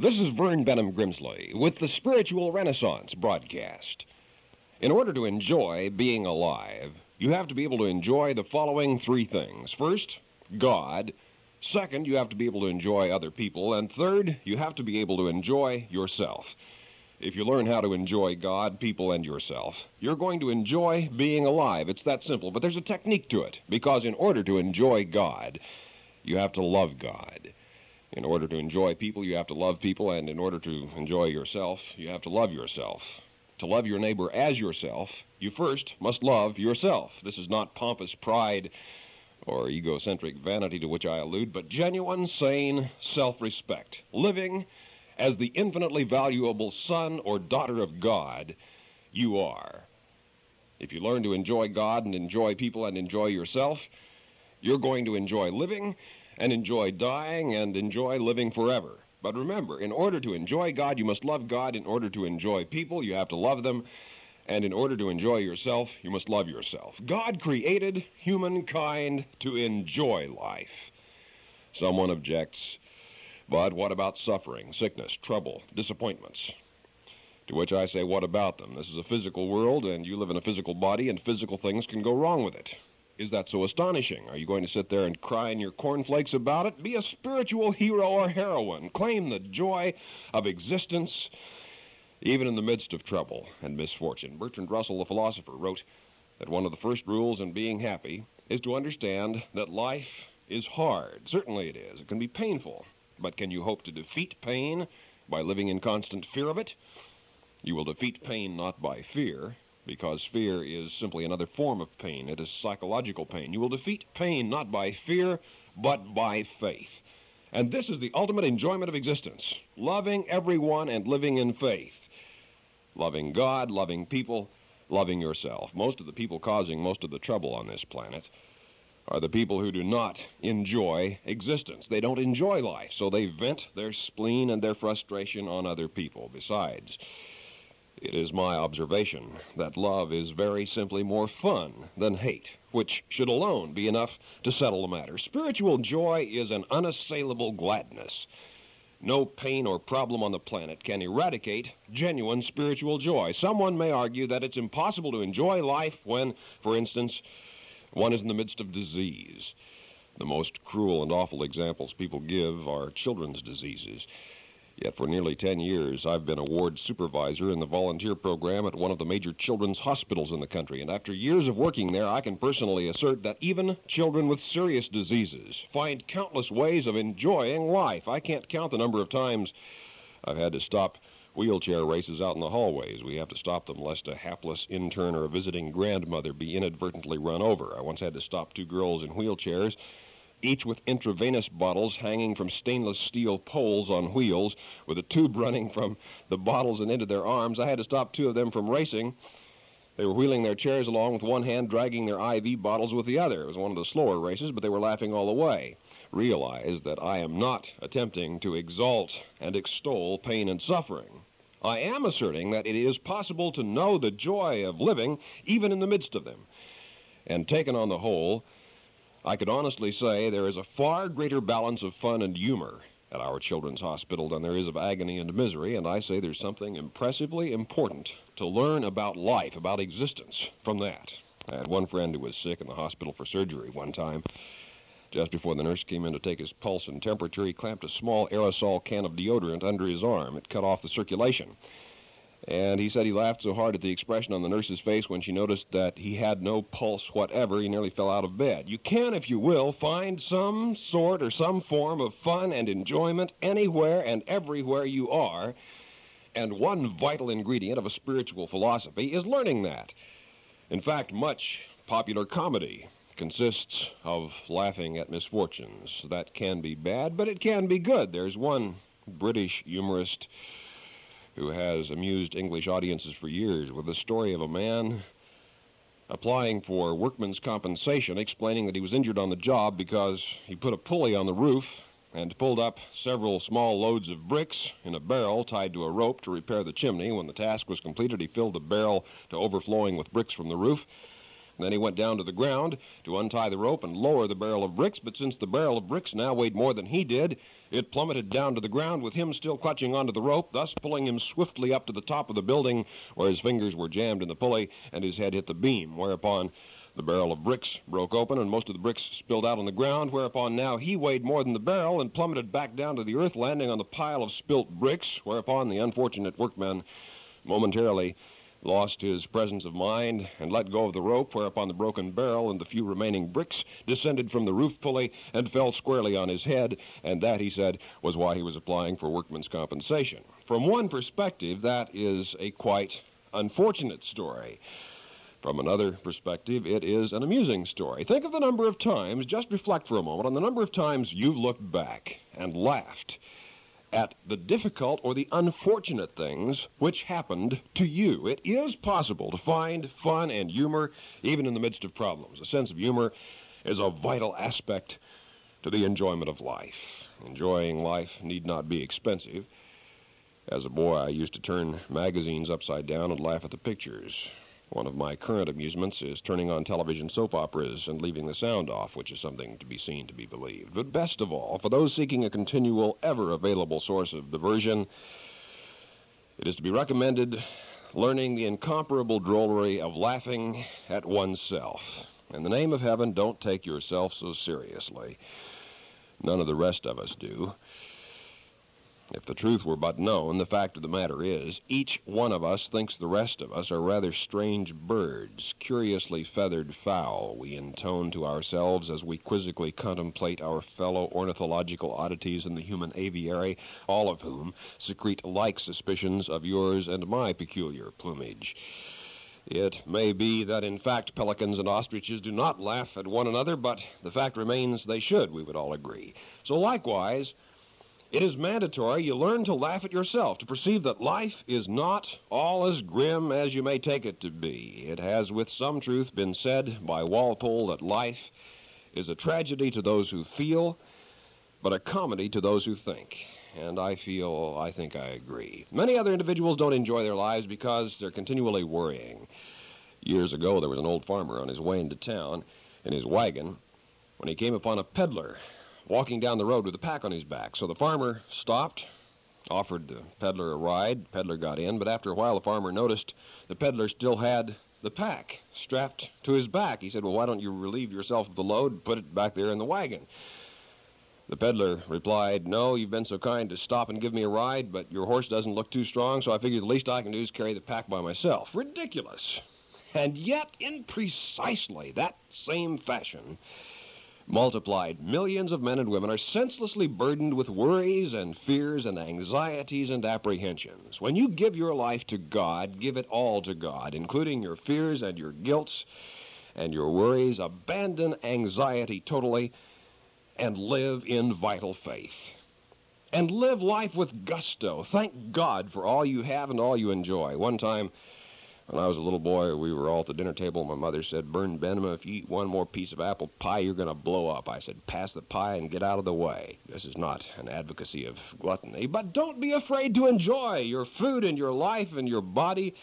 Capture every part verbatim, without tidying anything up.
This is Vern Bennum Grimsley with the Spiritual Renaissance broadcast. In order to enjoy being alive, you have to be able to enjoy the following three things. First, God. Second, you have to be able to enjoy other people. And third, you have to be able to enjoy yourself. If you learn how to enjoy God, people, and yourself, you're going to enjoy being alive. It's that simple. But there's a technique to it, because in order to enjoy God, you have to love God. In order to enjoy people, you have to love people, and in order to enjoy yourself, you have to love yourself. To love your neighbor as yourself, you first must love yourself. This is not pompous pride or egocentric vanity to which I allude, but genuine, sane self-respect, living as the infinitely valuable son or daughter of God you are. If you learn to enjoy God and enjoy people and enjoy yourself, you're going to enjoy living and enjoy dying and enjoy living forever. But remember, in order to enjoy God, you must love God. In order to enjoy people, you have to love them. And in order to enjoy yourself, you must love yourself. God created humankind to enjoy life. Someone objects, but what about suffering, sickness, trouble, disappointments? To which I say, what about them? This is a physical world, and you live in a physical body, and physical things can go wrong with it. Is that so astonishing? Are you going to sit there and cry in your cornflakes about it? Be a spiritual hero or heroine. Claim the joy of existence, even in the midst of trouble and misfortune. Bertrand Russell, the philosopher, wrote that one of the first rules in being happy is to understand that life is hard. Certainly it is. It can be painful. But can you hope to defeat pain by living in constant fear of it? You will defeat pain not by fear, because fear is simply another form of pain. It is psychological pain. You will defeat pain not by fear, but by faith. And this is the ultimate enjoyment of existence, loving everyone and living in faith. Loving God, loving people, loving yourself. Most of the people causing most of the trouble on this planet are the people who do not enjoy existence. They don't enjoy life, so they vent their spleen and their frustration on other people. Besides, it is my observation that love is very simply more fun than hate, which should alone be enough to settle the matter. Spiritual joy is an unassailable gladness. No pain or problem on the planet can eradicate genuine spiritual joy. Someone may argue that it's impossible to enjoy life when, for instance, one is in the midst of disease. The most cruel and awful examples people give are children's diseases. Yet for nearly ten years, I've been a ward supervisor in the volunteer program at one of the major children's hospitals in the country. And after years of working there, I can personally assert that even children with serious diseases find countless ways of enjoying life. I can't count the number of times I've had to stop wheelchair races out in the hallways. We have to stop them lest a hapless intern or a visiting grandmother be inadvertently run over. I once had to stop two girls in wheelchairs, each with intravenous bottles hanging from stainless steel poles on wheels, with a tube running from the bottles and into their arms. I had to stop two of them from racing. They were wheeling their chairs along with one hand, dragging their I V bottles with the other. It was one of the slower races, but they were laughing all the way. Realize that I am not attempting to exalt and extol pain and suffering. I am asserting that it is possible to know the joy of living, even in the midst of them. And taken on the whole, I could honestly say there is a far greater balance of fun and humor at our children's hospital than there is of agony and misery, and I say there's something impressively important to learn about life, about existence, from that. I had one friend who was sick in the hospital for surgery one time. Just before the nurse came in to take his pulse and temperature, he clamped a small aerosol can of deodorant under his arm. It cut off the circulation. And he said he laughed so hard at the expression on the nurse's face when she noticed that he had no pulse whatever, he nearly fell out of bed. You can, if you will, find some sort or some form of fun and enjoyment anywhere and everywhere you are. And one vital ingredient of a spiritual philosophy is learning that. In fact, much popular comedy consists of laughing at misfortunes. That can be bad, but it can be good. There's one British humorist who has amused English audiences for years with the story of a man applying for workman's compensation, explaining that he was injured on the job because he put a pulley on the roof and pulled up several small loads of bricks in a barrel tied to a rope to repair the chimney. When the task was completed, he filled the barrel to overflowing with bricks from the roof. Then he went down to the ground to untie the rope and lower the barrel of bricks, but since the barrel of bricks now weighed more than he did, It plummeted down to the ground with him still clutching onto the rope, thus pulling him swiftly up to the top of the building where his fingers were jammed in the pulley and his head hit the beam, whereupon the barrel of bricks broke open and most of the bricks spilled out on the ground, whereupon now he weighed more than the barrel and plummeted back down to the earth, landing on the pile of spilt bricks, whereupon the unfortunate workman momentarily lost his presence of mind and let go of the rope, whereupon the broken barrel and the few remaining bricks descended from the roof pulley and fell squarely on his head, and that, he said, was why he was applying for workman's compensation. From one perspective, that is a quite unfortunate story. From another perspective, it is an amusing story. Think of the number of times, just reflect for a moment, on the number of times you've looked back and laughed at the difficult or the unfortunate things which happened to you. It is possible to find fun and humor even in the midst of problems. A sense of humor is a vital aspect to the enjoyment of life. Enjoying life need not be expensive. As a boy, I used to turn magazines upside down and laugh at the pictures. One of my current amusements is turning on television soap operas and leaving the sound off, which is something to be seen to be believed. But best of all, for those seeking a continual, ever-available source of diversion, it is to be recommended learning the incomparable drollery of laughing at oneself. In the name of heaven, don't take yourself so seriously. None of the rest of us do. If the truth were but known, the fact of the matter is, each one of us thinks the rest of us are rather strange birds, curiously feathered fowl, we intone to ourselves as we quizzically contemplate our fellow ornithological oddities in the human aviary, all of whom secrete like suspicions of yours and my peculiar plumage. It may be that, in fact, pelicans and ostriches do not laugh at one another, but the fact remains they should, we would all agree. So likewise, it is mandatory you learn to laugh at yourself, to perceive that life is not all as grim as you may take it to be. It has with some truth been said by Walpole that life is a tragedy to those who feel, but a comedy to those who think. And I feel, I think I agree. Many other individuals don't enjoy their lives because they're continually worrying. Years ago, there was an old farmer on his way into town in his wagon when he came upon a peddler walking down the road with a pack on his back. So the farmer stopped, offered the peddler a ride. The peddler got in, but after a while the farmer noticed the peddler still had the pack strapped to his back. He said, well, why don't you relieve yourself of the load and put it back there in the wagon? The peddler replied, no, you've been so kind to stop and give me a ride, but your horse doesn't look too strong, so I figure the least I can do is carry the pack by myself. Ridiculous. And yet, in precisely that same fashion, multiplied, millions of men and women are senselessly burdened with worries and fears and anxieties and apprehensions. When you give your life to God, give it all to God, including your fears and your guilts and your worries. Abandon anxiety totally and live in vital faith. And live life with gusto. Thank God for all you have and all you enjoy. One time, when I was a little boy, we were all at the dinner table. My mother said, Vern Bennum, if you eat one more piece of apple pie, you're going to blow up. I said, pass the pie and get out of the way. This is not an advocacy of gluttony, but don't be afraid to enjoy your food and your life and your body.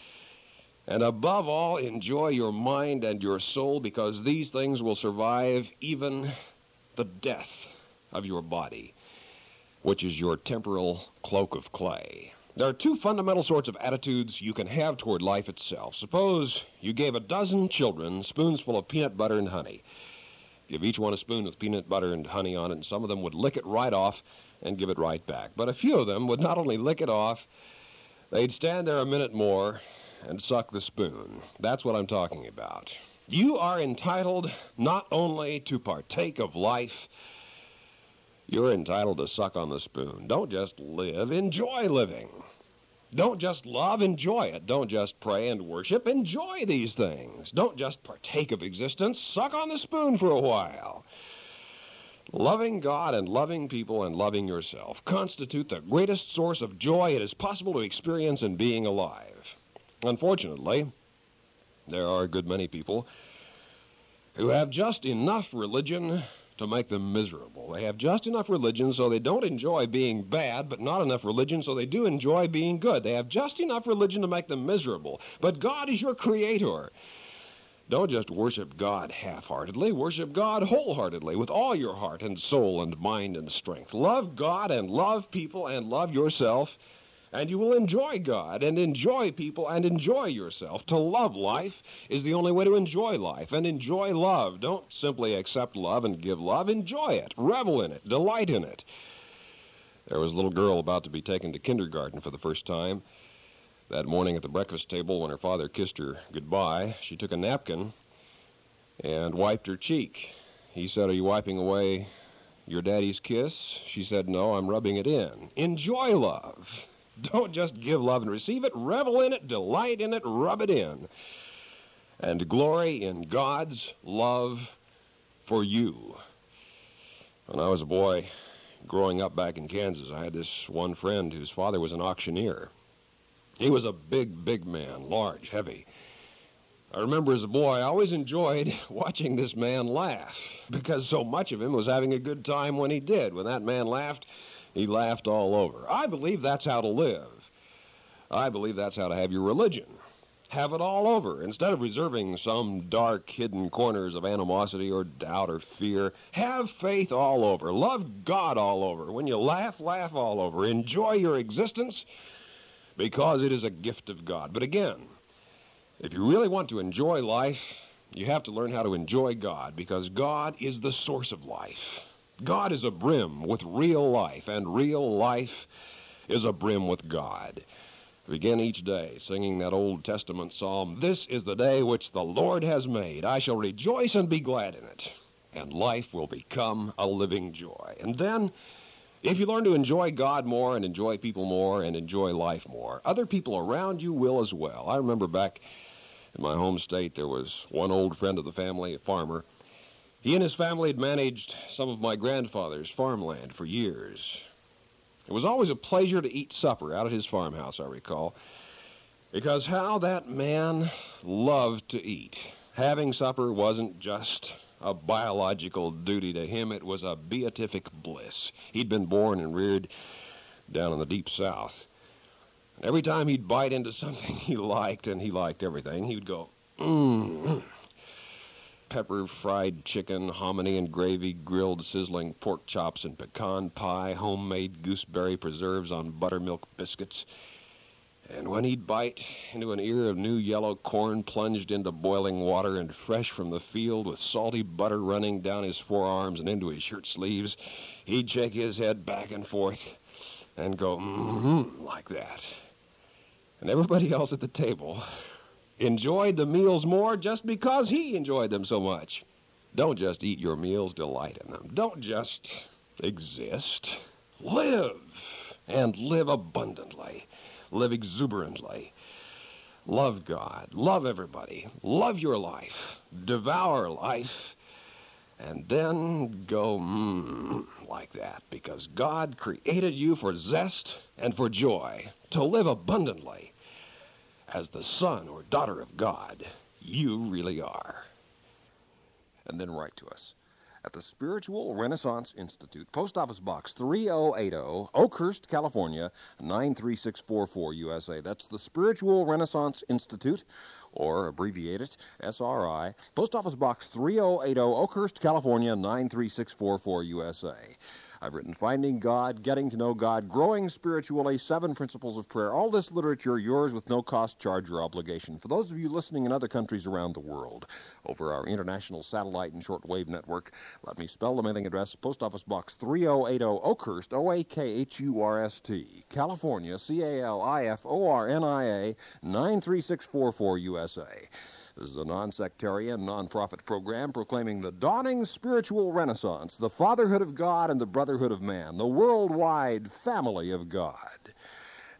And above all, enjoy your mind and your soul, because these things will survive even the death of your body, which is your temporal cloak of clay. There are two fundamental sorts of attitudes you can have toward life itself. Suppose you gave a dozen children spoonsful of peanut butter and honey. Give each one a spoon with peanut butter and honey on it, and some of them would lick it right off and give it right back. But a few of them would not only lick it off, they'd stand there a minute more and suck the spoon. That's what I'm talking about. You are entitled not only to partake of life, you're entitled to suck on the spoon. Don't just live, enjoy living. Don't just love, enjoy it. Don't just pray and worship, enjoy these things. Don't just partake of existence, suck on the spoon for a while. Loving God and loving people and loving yourself constitute the greatest source of joy it is possible to experience in being alive. Unfortunately, there are a good many people who have just enough religion to make them miserable. They have just enough religion so they don't enjoy being bad, but not enough religion so they do enjoy being good. They have just enough religion to make them miserable, but God is your creator. Don't just worship God half-heartedly. Worship God wholeheartedly with all your heart and soul and mind and strength. Love God and love people and love yourself, and you will enjoy God and enjoy people and enjoy yourself. To love life is the only way to enjoy life and enjoy love. Don't simply accept love and give love. Enjoy it. Revel in it. Delight in it. There was a little girl about to be taken to kindergarten for the first time. That morning at the breakfast table when her father kissed her goodbye, she took a napkin and wiped her cheek. He said, "Are you wiping away your daddy's kiss?" She said, "No, I'm rubbing it in." Enjoy love. Don't just give love and receive it. Revel in it, delight in it, rub it in. And glory in God's love for you. When I was a boy growing up back in Kansas, I had this one friend whose father was an auctioneer. He was a big, big man, large, heavy. I remember as a boy, I always enjoyed watching this man laugh because so much of him was having a good time when he did. When that man laughed, he laughed all over. I believe that's how to live. I believe that's how to have your religion. Have it all over. Instead of reserving some dark, hidden corners of animosity or doubt or fear, have faith all over. Love God all over. When you laugh, laugh all over. Enjoy your existence, because it is a gift of God. But again, if you really want to enjoy life, you have to learn how to enjoy God, because God is the source of life. God is abrim with real life, and real life is abrim with God. Begin each day singing that Old Testament psalm, "This is the day which the Lord has made. I shall rejoice and be glad in it," and life will become a living joy. And then, if you learn to enjoy God more and enjoy people more and enjoy life more, other people around you will as well. I remember back in my home state, there was one old friend of the family, a farmer. He and his family had managed some of my grandfather's farmland for years. It was always a pleasure to eat supper out at his farmhouse, I recall, because how that man loved to eat. Having supper wasn't just a biological duty to him. It was a beatific bliss. He'd been born and reared down in the deep south. And every time he'd bite into something he liked, and he liked everything, he would go, mmm. Pepper fried chicken, hominy and gravy, grilled sizzling pork chops and pecan pie, homemade gooseberry preserves on buttermilk biscuits. And when he'd bite into an ear of new yellow corn plunged into boiling water and fresh from the field with salty butter running down his forearms and into his shirt sleeves, he'd shake his head back and forth and go, mm-hmm, like that. And everybody else at the table enjoyed the meals more just because he enjoyed them so much. Don't just eat your meals, delight in them. Don't just exist. Live, and live abundantly. Live exuberantly. Love God. Love everybody. Love your life. Devour life. And then go mmm like that, because God created you for zest and for joy, to live abundantly. As the son or daughter of God, you really are. And then write to us at the Spiritual Renaissance Institute, Post Office Box three oh eight oh, Oakhurst, California, nine three six four four, U S A. That's the Spiritual Renaissance Institute, or abbreviate it, S R I, Post Office Box three oh eight oh, Oakhurst, California, nine three six four four, U S A. I've written Finding God, Getting to Know God, Growing Spiritually, Seven Principles of Prayer. All this literature, yours with no cost, charge, or obligation. For those of you listening in other countries around the world, over our international satellite and shortwave network, let me spell the mailing address, Post Office Box three oh eight oh, Oakhurst, O A K H U R S T, California, C A L I F O R N I A, nine three six four four, U S A. This is a non-sectarian, non-profit program proclaiming the dawning spiritual renaissance, the fatherhood of God and the brotherhood of man, the worldwide family of God.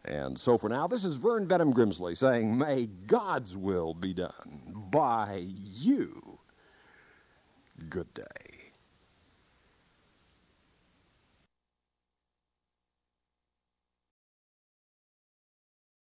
And so for now, this is Vern Bennum Grimsley saying, may God's will be done by you. Good day.